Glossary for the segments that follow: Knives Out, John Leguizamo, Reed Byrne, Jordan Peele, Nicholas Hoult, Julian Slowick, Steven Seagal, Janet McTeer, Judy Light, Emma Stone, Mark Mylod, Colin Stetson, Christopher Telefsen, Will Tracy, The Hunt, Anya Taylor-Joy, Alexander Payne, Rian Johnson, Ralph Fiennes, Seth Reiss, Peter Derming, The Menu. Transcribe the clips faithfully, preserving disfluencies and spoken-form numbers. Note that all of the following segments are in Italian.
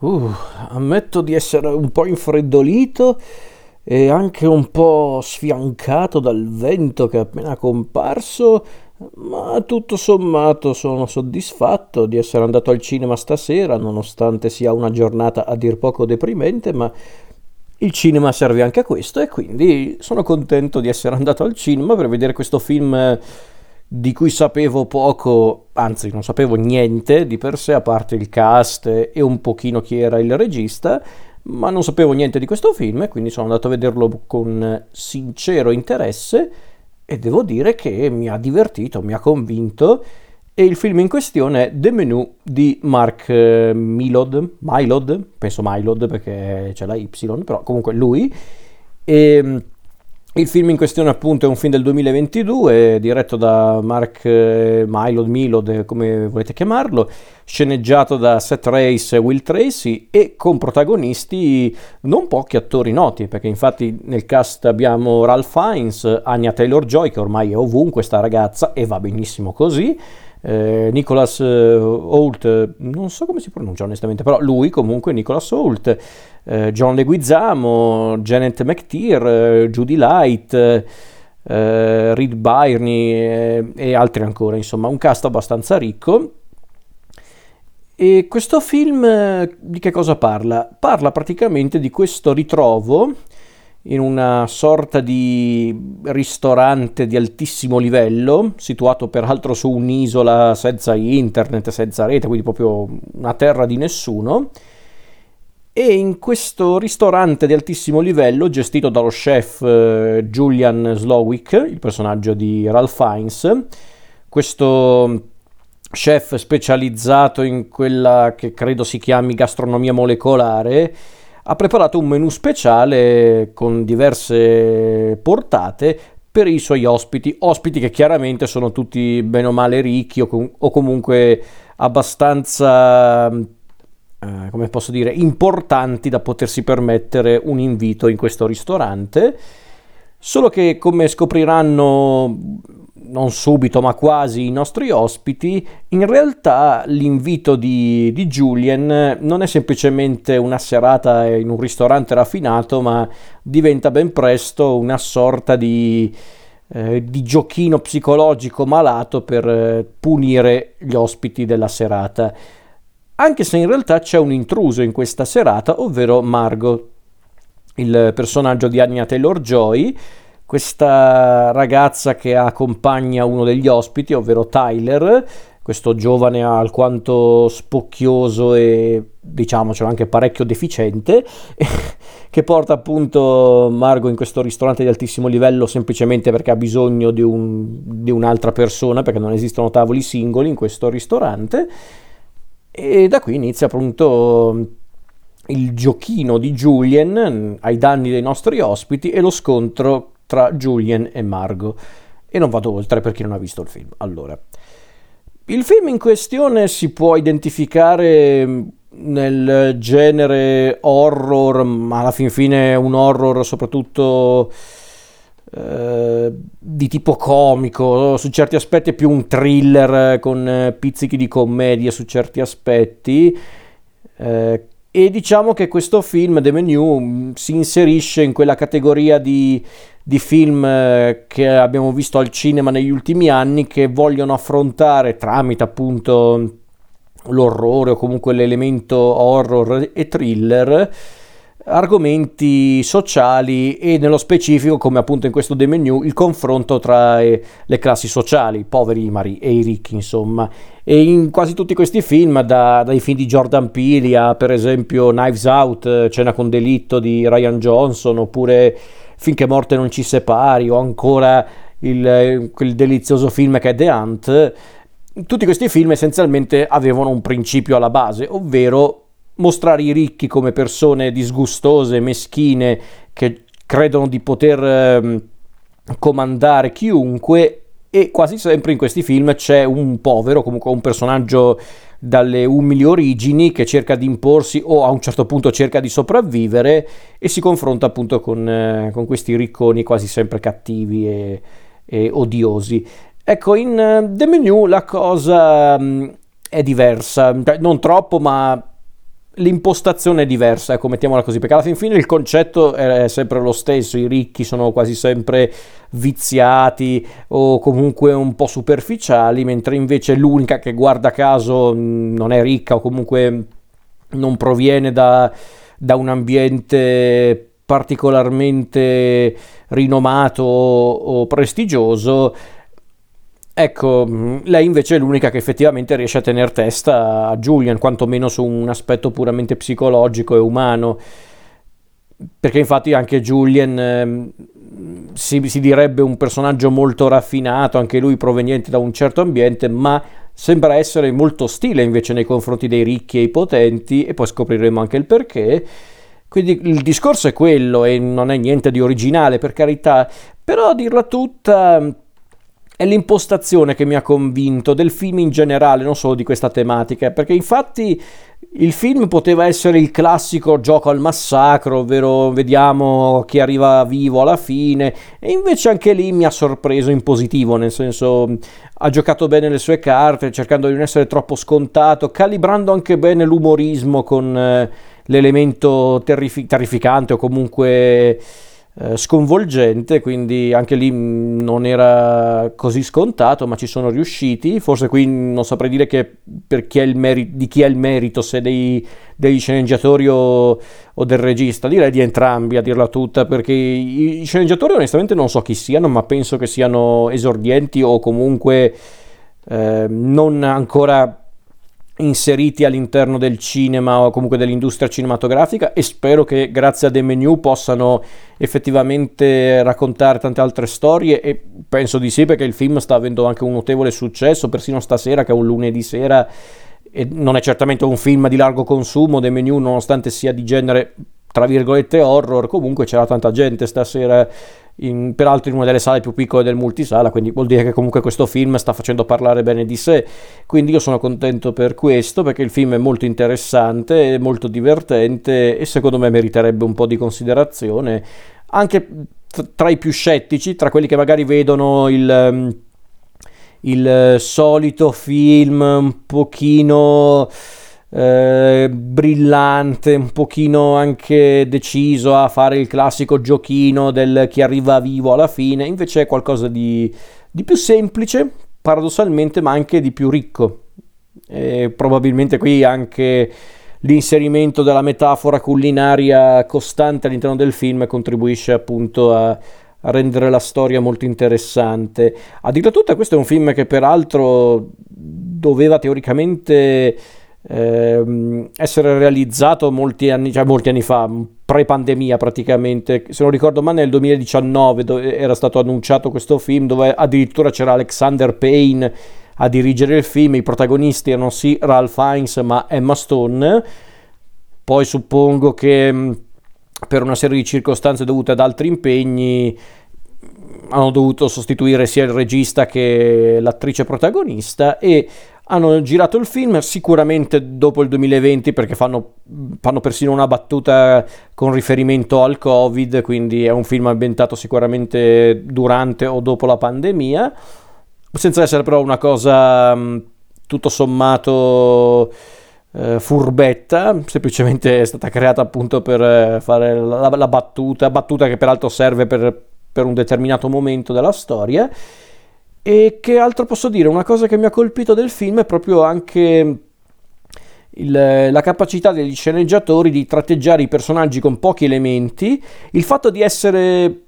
Uh, ammetto di essere un po' infreddolito e anche un po' sfiancato dal vento che è appena comparso, ma tutto sommato sono soddisfatto di essere andato al cinema stasera, nonostante sia una giornata a dir poco deprimente, ma il cinema serve anche a questo e quindi sono contento di essere andato al cinema per vedere questo film di cui sapevo poco, anzi non sapevo niente di per sé, a parte il cast e un pochino chi era il regista, ma non sapevo niente di questo film e quindi sono andato a vederlo con sincero interesse e devo dire che mi ha divertito, mi ha convinto. E il film in questione è The Menu di Mark Mylod, Mylod, penso Mylod perché c'è la Y, però comunque lui. E il film in questione appunto è un film del duemilaventidue, diretto da Mark Mylod, Mylod, come volete chiamarlo, sceneggiato da Seth Reiss e Will Tracy e con protagonisti non pochi attori noti, perché infatti nel cast abbiamo Ralph Fiennes, Anya Taylor-Joy che ormai è ovunque sta ragazza e va benissimo così, eh, Nicholas Hoult, non so come si pronuncia onestamente, però lui comunque Nicholas Hoult, eh, John Leguizamo, Janet McTeer, eh, Judy Light, eh, Reed Byrne eh, e altri ancora, insomma un cast abbastanza ricco. E questo film eh, di che cosa parla? Parla praticamente di questo ritrovo in una sorta di ristorante di altissimo livello, situato peraltro su un'isola senza internet, senza rete, quindi proprio una terra di nessuno. E in questo ristorante di altissimo livello, gestito dallo chef eh, Julian Slowick, il personaggio di Ralph Fiennes, questo chef specializzato in quella che credo si chiami gastronomia molecolare, ha preparato un menù speciale con diverse portate per i suoi ospiti, ospiti che chiaramente sono tutti bene o male ricchi o, com- o comunque abbastanza, eh, come posso dire, importanti da potersi permettere un invito in questo ristorante, solo che come scopriranno non subito ma quasi i nostri ospiti, in realtà l'invito di, di Julian non è semplicemente una serata in un ristorante raffinato, ma diventa ben presto una sorta di, eh, di giochino psicologico malato per eh, punire gli ospiti della serata, anche se in realtà c'è un intruso in questa serata, ovvero Margot, il personaggio di Anya Taylor-Joy, questa ragazza che accompagna uno degli ospiti, ovvero Tyler, questo giovane alquanto spocchioso e diciamocelo anche parecchio deficiente, che porta appunto Margot in questo ristorante di altissimo livello semplicemente perché ha bisogno di, un, di un'altra persona, perché non esistono tavoli singoli in questo ristorante, e da qui inizia appunto il giochino di Julian ai danni dei nostri ospiti e lo scontro tra Julian e Margot. E non vado oltre per chi non ha visto il film. Allora, il film in questione si può identificare nel genere horror, ma alla fin fine è un horror soprattutto eh, di tipo comico, su certi aspetti è più un thriller con pizzichi di commedia su certi aspetti, eh, e diciamo che questo film The Menu si inserisce in quella categoria di, di film che abbiamo visto al cinema negli ultimi anni, che vogliono affrontare tramite appunto l'orrore o comunque l'elemento horror e thriller argomenti sociali e nello specifico, come appunto in questo The Menu, il confronto tra le classi sociali, i poveri i mari, e i ricchi insomma. E in quasi tutti questi film, da, dai film di Jordan Peele a per esempio Knives Out, Cena con delitto di Rian Johnson, oppure Finché morte non ci separi, o ancora il, quel delizioso film che è The Hunt, tutti questi film essenzialmente avevano un principio alla base, ovvero mostrare i ricchi come persone disgustose, meschine, che credono di poter eh, comandare chiunque, e quasi sempre in questi film c'è un povero, comunque un personaggio dalle umili origini che cerca di imporsi o a un certo punto cerca di sopravvivere e si confronta appunto con, eh, con questi ricconi quasi sempre cattivi e, e odiosi. Ecco, in The Menu la cosa mh, è diversa, non troppo, ma l'impostazione è diversa, ecco, mettiamola così, perché alla fin fine il concetto è sempre lo stesso, i ricchi sono quasi sempre viziati o comunque un po' superficiali, mentre invece l'unica che guarda caso non è ricca o comunque non proviene da, da un ambiente particolarmente rinomato o prestigioso, ecco, lei invece è l'unica che effettivamente riesce a tenere testa a Julian, quantomeno su un aspetto puramente psicologico e umano, perché infatti anche Julian eh, si, si direbbe un personaggio molto raffinato, anche lui proveniente da un certo ambiente, ma sembra essere molto ostile invece nei confronti dei ricchi e i potenti, e poi scopriremo anche il perché. Quindi il discorso è quello e non è niente di originale, per carità, però a dirla tutta è l'impostazione che mi ha convinto del film in generale, non solo di questa tematica, perché infatti il film poteva essere il classico gioco al massacro, ovvero vediamo chi arriva vivo alla fine, e invece anche lì mi ha sorpreso in positivo, nel senso ha giocato bene le sue carte, cercando di non essere troppo scontato, calibrando anche bene l'umorismo con eh, l'elemento terrifi- terrificante o comunque eh, sconvolgente, quindi anche lì non era così scontato, ma ci sono riusciti. Forse qui non saprei dire che per chi è il meri- di chi è il merito, se dei, degli sceneggiatori o, o del regista, direi di entrambi a dirla tutta, perché i sceneggiatori onestamente non so chi siano, ma penso che siano esordienti o comunque eh, non ancora inseriti all'interno del cinema o comunque dell'industria cinematografica, e spero che grazie a The Menu possano effettivamente raccontare tante altre storie, e penso di sì, perché il film sta avendo anche un notevole successo, persino stasera che è un lunedì sera e non è certamente un film di largo consumo, The Menu, nonostante sia di genere tra virgolette horror, comunque c'era tanta gente stasera, in, peraltro in una delle sale più piccole del multisala, quindi vuol dire che comunque questo film sta facendo parlare bene di sé, quindi io sono contento per questo, perché il film è molto interessante, è molto divertente e secondo me meriterebbe un po' di considerazione anche tra i più scettici, tra quelli che magari vedono il, il solito film un pochino Eh, brillante, un pochino anche deciso a fare il classico giochino del chi arriva vivo alla fine. Invece è qualcosa di, di più semplice, paradossalmente, ma anche di più ricco, e probabilmente qui anche l'inserimento della metafora culinaria costante all'interno del film contribuisce appunto a a rendere la storia molto interessante. A dirla tutta, questo è un film che peraltro doveva teoricamente essere realizzato molti anni, cioè molti anni fa, pre-pandemia praticamente, se non ricordo male nel duemiladiciannove era stato annunciato questo film, dove addirittura c'era Alexander Payne a dirigere il film, i protagonisti erano sì Ralph Fiennes ma Emma Stone, poi suppongo che per una serie di circostanze dovute ad altri impegni hanno dovuto sostituire sia il regista che l'attrice protagonista, e hanno girato il film sicuramente dopo il duemilaventi, perché fanno, fanno persino una battuta con riferimento al Covid, quindi è un film ambientato sicuramente durante o dopo la pandemia, senza essere però una cosa tutto sommato eh, furbetta, semplicemente è stata creata appunto per fare la, la battuta, battuta che peraltro serve per, per un determinato momento della storia. E che altro posso dire? Una cosa che mi ha colpito del film è proprio anche il, la capacità degli sceneggiatori di tratteggiare i personaggi con pochi elementi, il fatto di essere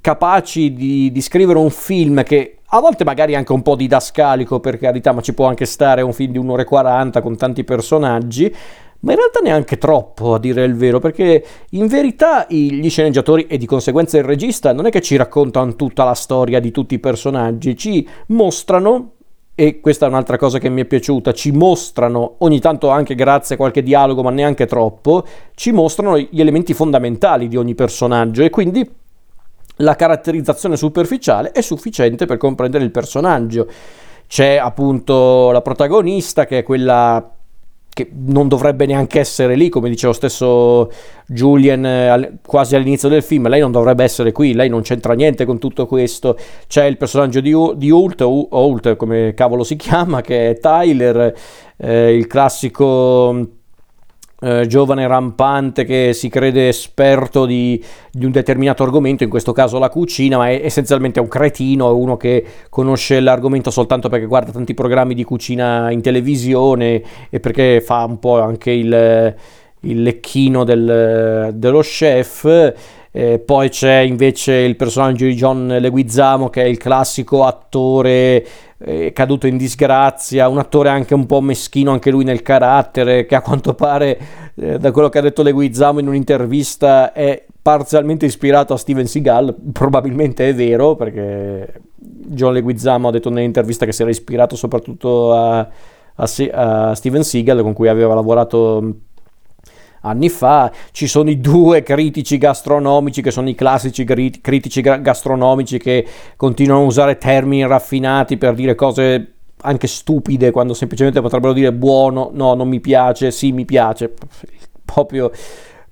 capaci di, di scrivere un film che a volte magari è anche un po' didascalico, per carità, ma ci può anche stare un film di un'ora e quaranta con tanti personaggi, ma in realtà neanche troppo, a dire il vero, perché in verità gli sceneggiatori e di conseguenza il regista non è che ci raccontano tutta la storia di tutti i personaggi, ci mostrano, e questa è un'altra cosa che mi è piaciuta, ci mostrano ogni tanto anche grazie a qualche dialogo, ma neanche troppo, ci mostrano gli elementi fondamentali di ogni personaggio, e quindi la caratterizzazione superficiale è sufficiente per comprendere il personaggio. C'è appunto la protagonista, che è quella che non dovrebbe neanche essere lì, come diceva lo stesso Julian quasi all'inizio del film, lei non dovrebbe essere qui, lei non c'entra niente con tutto questo. C'è il personaggio di, U- di Hoult, U- Hoult, come cavolo si chiama, che è Tyler, eh, il classico eh, giovane rampante che si crede esperto di, di un determinato argomento, in questo caso la cucina, ma è essenzialmente un cretino, è uno che conosce l'argomento soltanto perché guarda tanti programmi di cucina in televisione e perché fa un po' anche il, il lecchino del, dello chef. Eh, poi c'è invece il personaggio di John Leguizamo, che è il classico attore eh, caduto in disgrazia, un attore anche un po' meschino anche lui nel carattere, che a quanto pare, eh, da quello che ha detto Leguizamo in un'intervista, è parzialmente ispirato a Steven Seagal. Probabilmente è vero, perché John Leguizamo ha detto nell'intervista che si era ispirato soprattutto a, a, Se- a Steven Seagal, con cui aveva lavorato anni fa. Ci sono i due critici gastronomici, che sono i classici grit- critici gra- gastronomici che continuano a usare termini raffinati per dire cose anche stupide, quando semplicemente potrebbero dire buono, no, non mi piace, sì, mi piace, proprio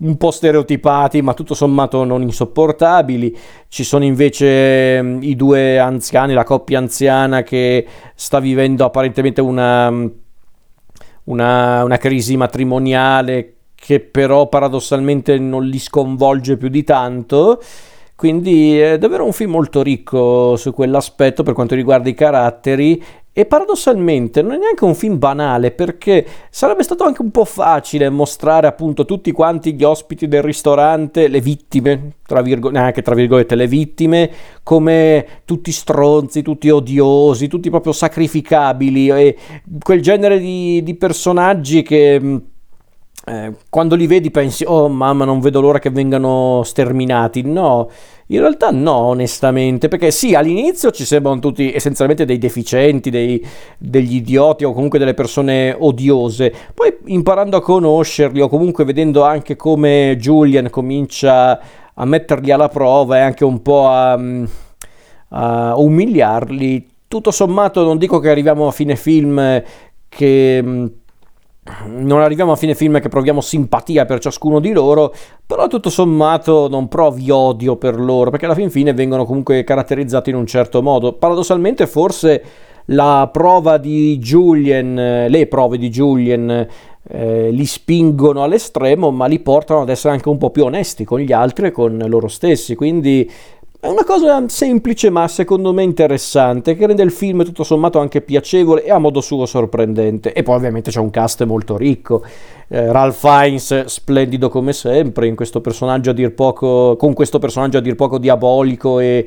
un po' stereotipati, ma tutto sommato non insopportabili. Ci sono invece i due anziani, la coppia anziana che sta vivendo apparentemente una, una, una crisi matrimoniale, che però paradossalmente non li sconvolge più di tanto. Quindi è davvero un film molto ricco su quell'aspetto per quanto riguarda i caratteri, e paradossalmente non è neanche un film banale, perché sarebbe stato anche un po' facile mostrare appunto tutti quanti gli ospiti del ristorante, le vittime, tra virgol- anche tra virgolette le vittime, come tutti stronzi, tutti odiosi, tutti proprio sacrificabili, e quel genere di, di personaggi che... Eh, quando li vedi pensi oh mamma, non vedo l'ora che vengano sterminati. No, in realtà no, onestamente, perché sì, all'inizio ci sembrano tutti essenzialmente dei deficienti, dei, degli idioti o comunque delle persone odiose. Poi, imparando a conoscerli, o comunque vedendo anche come Julian comincia a metterli alla prova e anche un po' a, a umiliarli, tutto sommato non dico che arriviamo a fine film che... non arriviamo a fine film che proviamo simpatia per ciascuno di loro, però tutto sommato non provi odio per loro, perché alla fin fine vengono comunque caratterizzati in un certo modo. Paradossalmente forse la prova di Julian, le prove di Julian eh, li spingono all'estremo, ma li portano ad essere anche un po' più onesti con gli altri e con loro stessi. Quindi è una cosa semplice ma secondo me interessante, che rende il film tutto sommato anche piacevole e a modo suo sorprendente. E poi ovviamente c'è un cast molto ricco. Eh, Ralph Fiennes splendido come sempre in questo personaggio a dir poco, con questo personaggio a dir poco diabolico e,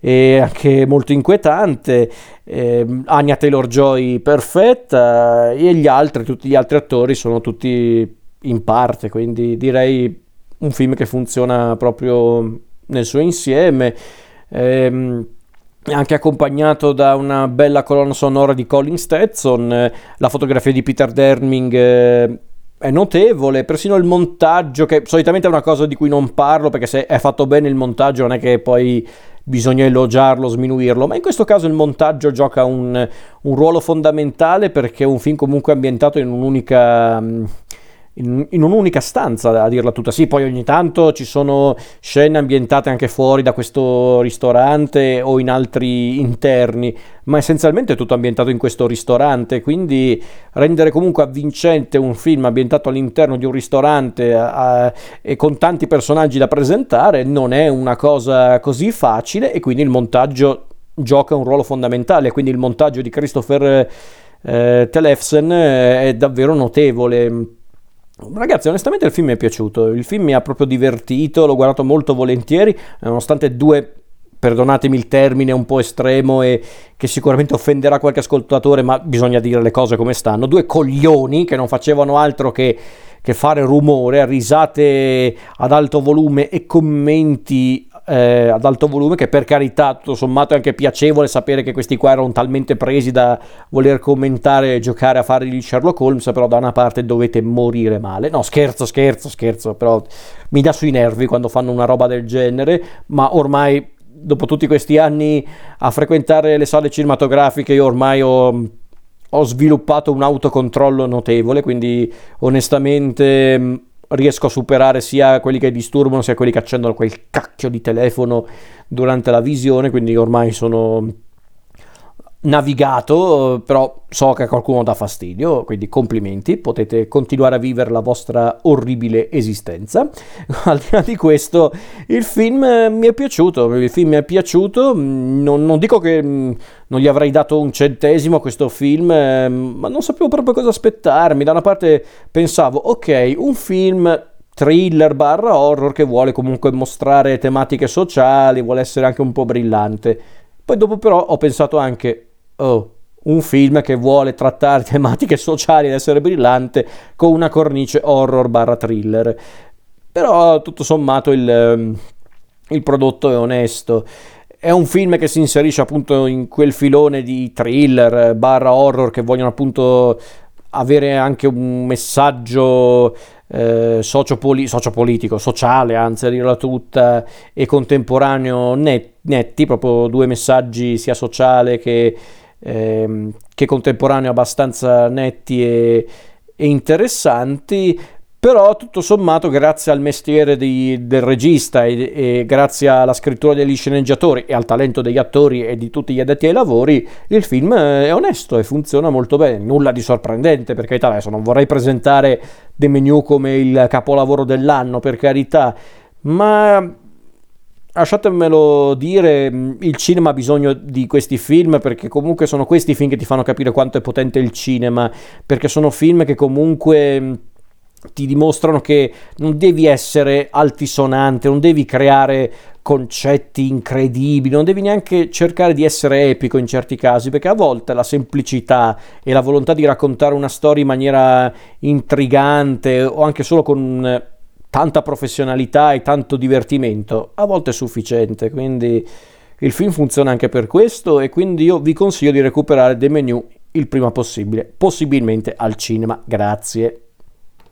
e anche molto inquietante. Eh, Anya Taylor-Joy perfetta, e gli altri, tutti gli altri attori sono tutti in parte, quindi direi un film che funziona proprio nel suo insieme, ehm, anche accompagnato da una bella colonna sonora di Colin Stetson. Eh, la fotografia di Peter Derming eh, è notevole, persino il montaggio, che solitamente è una cosa di cui non parlo, perché se è fatto bene il montaggio non è che poi bisogna elogiarlo, sminuirlo, ma in questo caso il montaggio gioca un, un ruolo fondamentale, perché è un film comunque ambientato in un'unica... Mh, In, in un'unica stanza, a dirla tutta. Sì, poi ogni tanto ci sono scene ambientate anche fuori da questo ristorante o in altri interni, ma essenzialmente è tutto ambientato in questo ristorante. Quindi rendere comunque avvincente un film ambientato all'interno di un ristorante a, a, e con tanti personaggi da presentare non è una cosa così facile, e quindi il montaggio gioca un ruolo fondamentale. Quindi il montaggio di Christopher eh, Telefsen è davvero notevole. Ragazzi, onestamente il film mi è piaciuto, il film mi ha proprio divertito, l'ho guardato molto volentieri, nonostante due, perdonatemi il termine un po' estremo e che sicuramente offenderà qualche ascoltatore, ma bisogna dire le cose come stanno, due coglioni che non facevano altro che, che fare rumore, risate ad alto volume e commenti eh, ad alto volume, che per carità tutto sommato è anche piacevole sapere che questi qua erano talmente presi da voler commentare e giocare a fare il Sherlock Holmes, però da una parte dovete morire male. No, scherzo, scherzo, scherzo, però mi dà sui nervi quando fanno una roba del genere, ma ormai dopo tutti questi anni a frequentare le sale cinematografiche io ormai ho, ho sviluppato un autocontrollo notevole, quindi onestamente riesco a superare sia quelli che disturbano sia quelli che accendono quel cacchio di telefono durante la visione. Quindi ormai sono navigato, però so che a qualcuno dà fastidio, quindi complimenti, potete continuare a vivere la vostra orribile esistenza. Al di là di questo, il film mi è piaciuto, il film mi è piaciuto, non, non dico che non gli avrei dato un centesimo a questo film, ma non sapevo proprio cosa aspettarmi. Da una parte pensavo, ok, un film thriller barra horror che vuole comunque mostrare tematiche sociali, vuole essere anche un po' brillante, poi dopo però ho pensato anche, oh, un film che vuole trattare tematiche sociali ed essere brillante con una cornice horror barra thriller. Però tutto sommato il, il prodotto è onesto, è un film che si inserisce appunto in quel filone di thriller barra horror che vogliono appunto avere anche un messaggio eh, sociopoli- sociopolitico, sociale anzi a dirla tutta, e contemporaneo net- netti, proprio due messaggi sia sociale che, eh, che contemporaneo abbastanza netti e, e interessanti. Però tutto sommato grazie al mestiere di, del regista e, e grazie alla scrittura degli sceneggiatori e al talento degli attori e di tutti gli addetti ai lavori, il film è onesto e funziona molto bene, nulla di sorprendente per carità, adesso non vorrei presentare The Menu come il capolavoro dell'anno per carità, ma lasciatemelo dire, il cinema ha bisogno di questi film, perché comunque sono questi film che ti fanno capire quanto è potente il cinema, perché sono film che comunque ti dimostrano che non devi essere altisonante, non devi creare concetti incredibili, non devi neanche cercare di essere epico in certi casi, perché a volte la semplicità e la volontà di raccontare una storia in maniera intrigante o anche solo con tanta professionalità e tanto divertimento a volte è sufficiente, quindi il film funziona anche per questo, e quindi io vi consiglio di recuperare The Menu il prima possibile, possibilmente al cinema. Grazie.